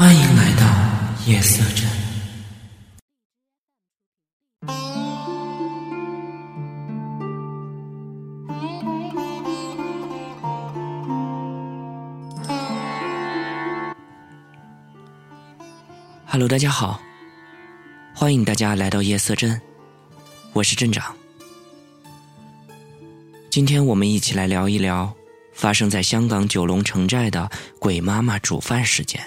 欢迎来到夜色镇。Hello， 大家好，欢迎大家来到夜色镇，我是镇长。今天我们一起来聊一聊发生在香港九龙城寨的鬼妈妈煮饭事件。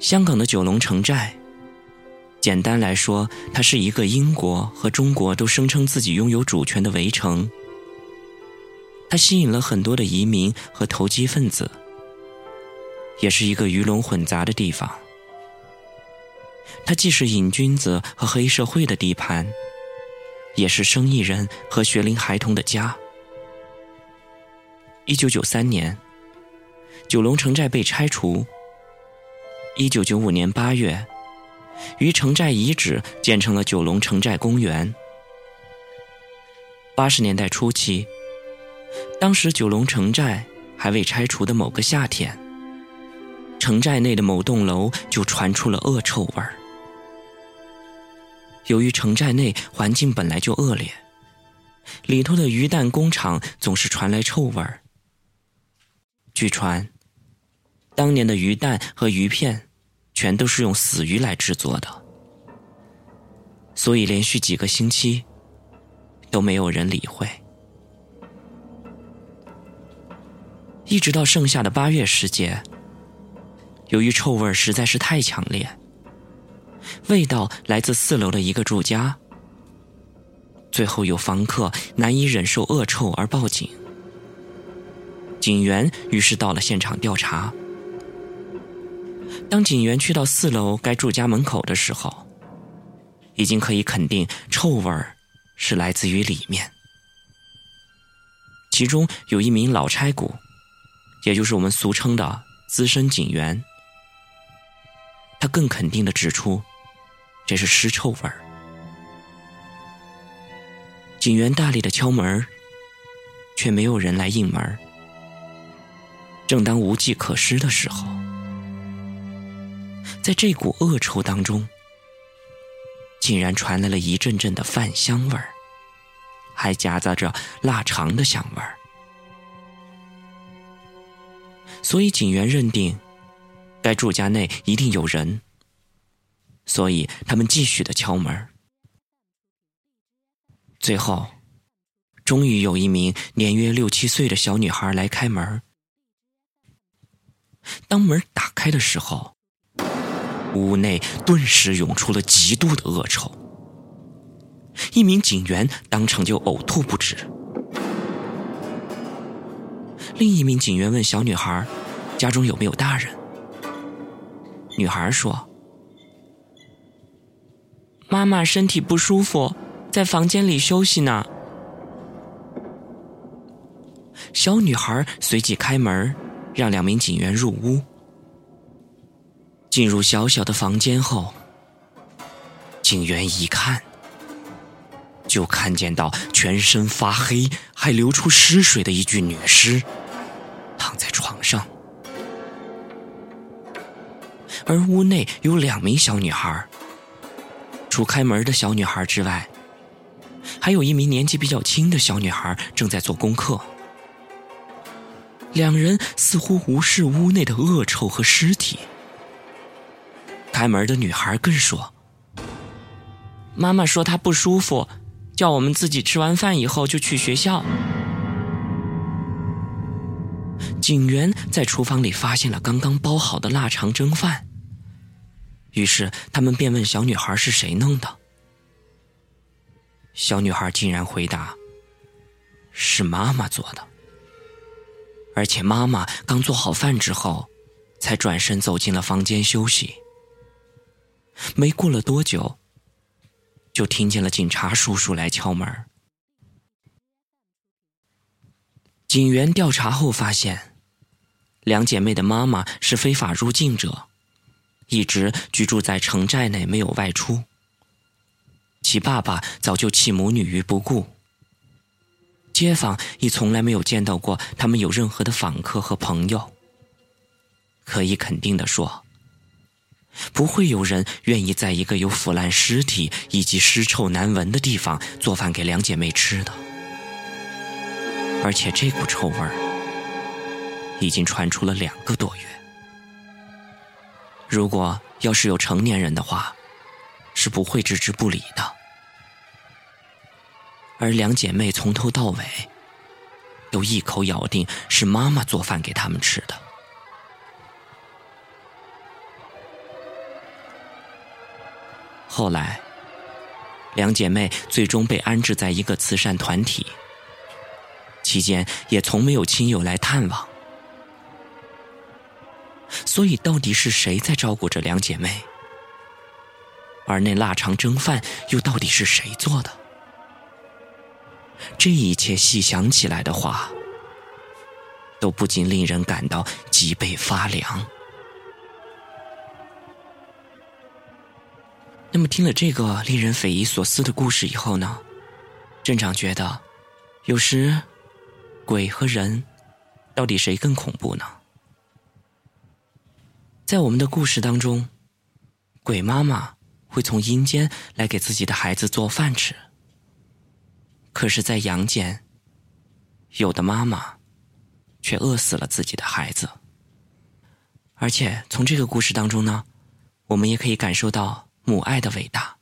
香港的九龙城寨，简单来说，它是一个英国和中国都声称自己拥有主权的围城。它吸引了很多的移民和投机分子，也是一个鱼龙混杂的地方。它既是瘾君子和黑社会的地盘，也是生意人和学龄孩童的家。1993年，九龙城寨被拆除。1995年8月，于城寨遗址建成了九龙城寨公园。80年代初期，当时九龙城寨还未拆除的某个夏天，城寨内的某栋楼就传出了恶臭味儿。由于城寨内环境本来就恶劣，里头的鱼蛋工厂总是传来臭味儿。据传，当年的鱼蛋和鱼片全都是用死鱼来制作的，所以连续几个星期都没有人理会。一直到盛夏的8月时节，由于臭味实在是太强烈，味道来自4楼的一个住家，最后有房客难以忍受恶臭而报警，警员于是到了现场调查。当警员去到4楼该住家门口的时候，已经可以肯定臭味儿是来自于里面。其中有一名老差骨，也就是我们俗称的资深警员，他更肯定地指出，这是尸臭味儿。警员大力地敲门，却没有人来应门。正当无计可施的时候，在这股恶臭当中，竟然传来了一阵阵的饭香味儿，还夹杂着腊肠的香味儿。所以警员认定，该住家内一定有人，所以他们继续的敲门。最后，终于有一名年约6、7岁的小女孩来开门。当门打开的时候，屋内顿时涌出了极度的恶臭，一名警员当场就呕吐不止。另一名警员问小女孩家中有没有大人，女孩说，妈妈身体不舒服，在房间里休息呢。小女孩随即开门，让2名警员入屋。进入小小的房间后，警员一看，就看见到全身发黑还流出尸水的一具女尸躺在床上，而屋内有2名小女孩，除开门的小女孩之外，还有一名年纪比较轻的小女孩正在做功课。2人似乎无视屋内的恶臭和尸体。开门的女孩更说，妈妈说她不舒服，叫我们自己吃完饭以后就去学校。警员在厨房里发现了刚刚包好的腊肠蒸饭，于是他们便问小女孩是谁弄的。小女孩竟然回答，是妈妈做的，而且妈妈刚做好饭之后才转身走进了房间休息。没过了多久，就听见了警察叔叔来敲门。警员调查后发现，两姐妹的妈妈是非法入境者，一直居住在城寨内没有外出。其爸爸早就弃母女于不顾，街坊亦从来没有见到过他们有任何的访客和朋友。可以肯定地说，不会有人愿意在一个有腐烂尸体以及尸臭难闻的地方做饭给两姐妹吃的。而且这股臭味儿已经传出了2个多月。如果要是有成年人的话，是不会置之不理的。而两姐妹从头到尾都一口咬定是妈妈做饭给他们吃的。后来，两姐妹最终被安置在一个慈善团体，期间也从没有亲友来探望。所以到底是谁在照顾着两姐妹？而那腊肠蒸饭又到底是谁做的？这一切细想起来的话，都不禁令人感到脊背发凉。那么听了这个令人匪夷所思的故事以后呢，镇长觉得，有时鬼和人到底谁更恐怖呢？在我们的故事当中，鬼妈妈会从阴间来给自己的孩子做饭吃，可是在阳间，有的妈妈却饿死了自己的孩子。而且从这个故事当中呢，我们也可以感受到母爱的伟大。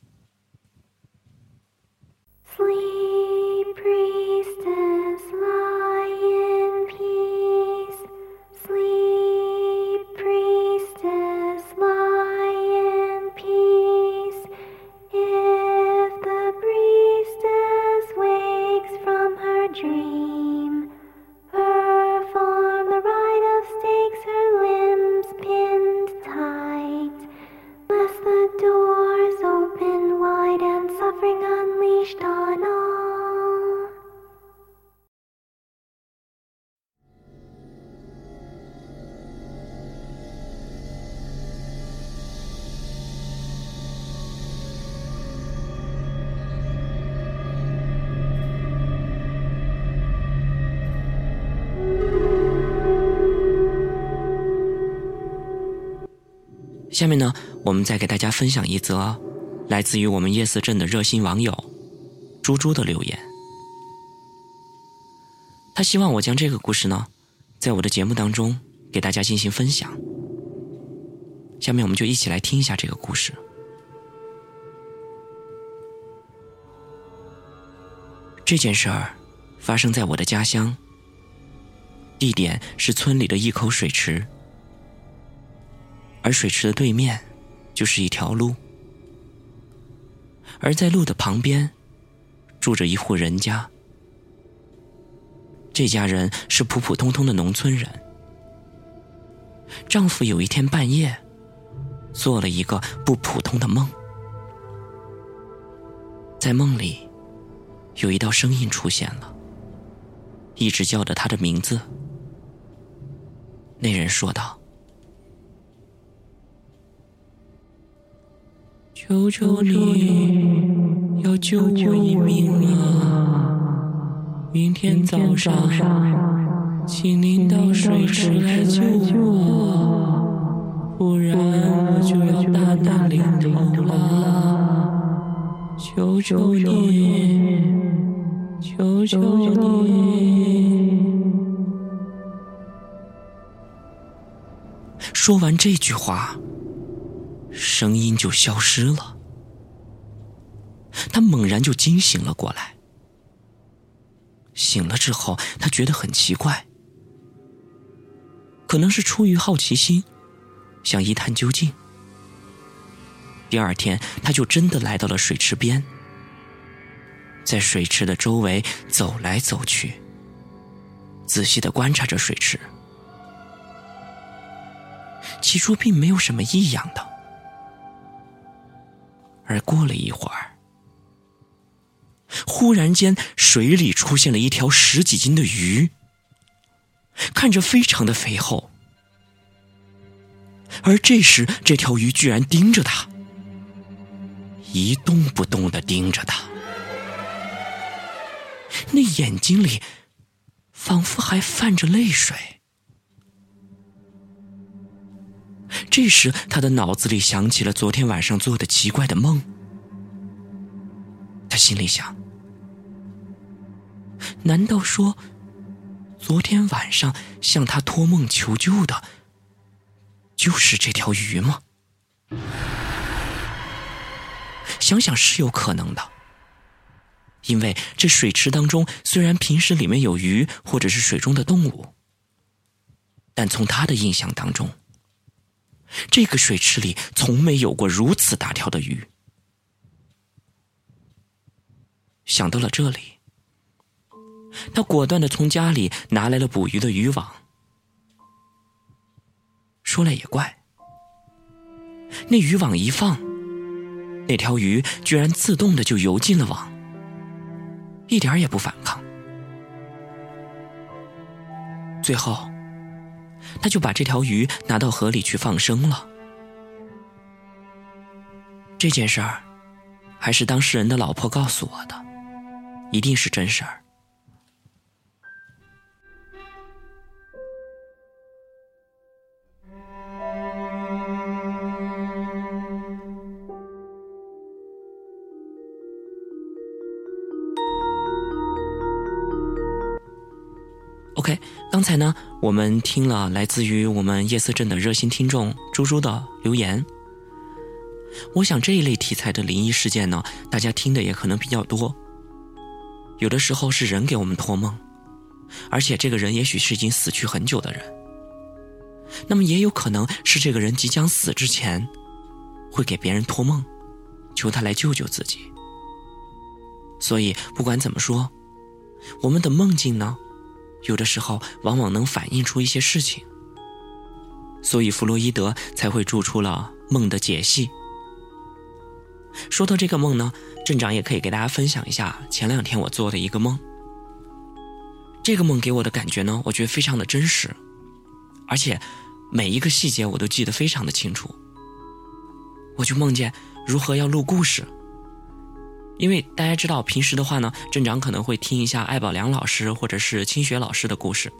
下面呢，我们再给大家分享一则来自于我们夜色镇的热心网友猪猪的留言。他希望我将这个故事呢，在我的节目当中给大家进行分享。下面我们就一起来听一下这个故事。这件事儿发生在我的家乡，地点是村里的一口水池。而水池的对面就是一条路，而在路的旁边住着一户人家。这家人是普普通通的农村人，丈夫有一天半夜做了一个不普通的梦。在梦里有一道声音出现了，一直叫着他的名字。那人说道，求求你，要救我一命啊！明天早上，请您到水池来救我，不然我就要大难临头了！求求你，求求你！说完这句话，声音就消失了。他猛然就惊醒了过来。醒了之后，他觉得很奇怪，可能是出于好奇心，想一探究竟。第二天，他就真的来到了水池边，在水池的周围走来走去，仔细地观察着水池。起初并没有什么异样的，而过了一会儿，忽然间水里出现了一条10几斤的鱼，看着非常的肥厚。而这时，这条鱼居然盯着他，一动不动地盯着他，那眼睛里仿佛还泛着泪水。这时，他的脑子里想起了昨天晚上做的奇怪的梦。他心里想，难道说昨天晚上向他托梦求救的就是这条鱼吗？想想是有可能的，因为这水池当中虽然平时里面有鱼或者是水中的动物，但从他的印象当中，这个水池里从没有过如此大条的鱼。想到了这里，他果断地从家里拿来了捕鱼的渔网。说来也怪，那渔网一放，那条鱼居然自动地就游进了网，一点也不反抗。最后，他就把这条鱼拿到河里去放生了。这件事儿，还是当事人的老婆告诉我的，一定是真事儿。OK， 刚才呢，我们听了来自于我们夜色镇的热心听众猪猪的留言。我想这一类题材的灵异事件呢，大家听的也可能比较多。有的时候是人给我们托梦，而且这个人也许是已经死去很久的人。那么也有可能是这个人即将死之前，会给别人托梦，求他来救救自己。所以不管怎么说，我们的梦境呢，有的时候往往能反映出一些事情，所以弗洛伊德才会著出了梦的解析。说到这个梦呢，镇长也可以给大家分享一下前两天我做的一个梦。这个梦给我的感觉呢，我觉得非常的真实，而且每一个细节我都记得非常的清楚。我就梦见如何要录故事，因为大家知道平时的话呢，镇长可能会听一下艾宝良老师或者是清雪老师的故事。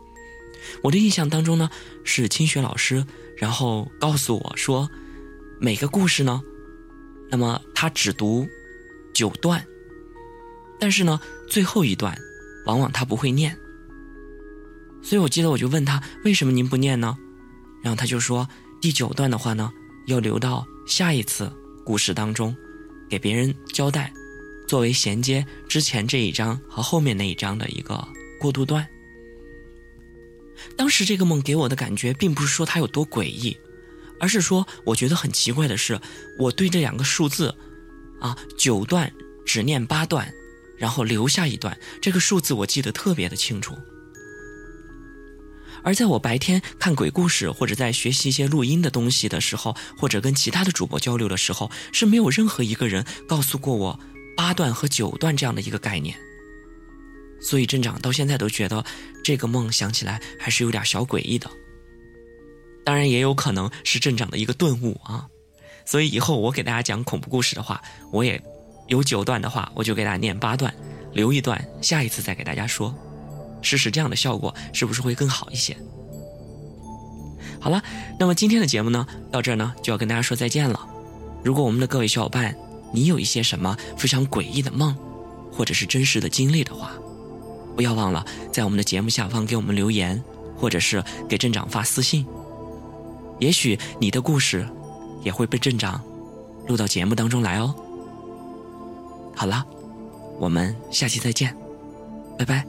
我的印象当中呢，是清雪老师然后告诉我说，每个故事呢，那么他只读9段，但是呢最后一段往往他不会念。所以我记得我就问他，为什么您不念呢？然后他就说，第9段的话呢，要留到下一次故事当中给别人交代，作为衔接之前这一章和后面那一章的一个过渡段。当时这个梦给我的感觉并不是说它有多诡异，而是说我觉得很奇怪的是，我对这两个数字啊，9段只念8段，然后留下一段，这个数字我记得特别的清楚。而在我白天看鬼故事或者在学习一些录音的东西的时候，或者跟其他的主播交流的时候，是没有任何一个人告诉过我8段和9段这样的一个概念，所以镇长到现在都觉得这个梦想起来还是有点小诡异的。当然也有可能是镇长的一个顿悟啊，所以以后我给大家讲恐怖故事的话，我也有9段的话，我就给大家念8段，留一段，下一次再给大家说，试试这样的效果是不是会更好一些。好了，那么今天的节目呢，到这儿呢就要跟大家说再见了。如果我们的各位小伙伴你有一些什么非常诡异的梦或者是真实的经历的话，不要忘了在我们的节目下方给我们留言，或者是给镇长发私信，也许你的故事也会被镇长录到节目当中来哦。好了，我们下期再见，拜拜。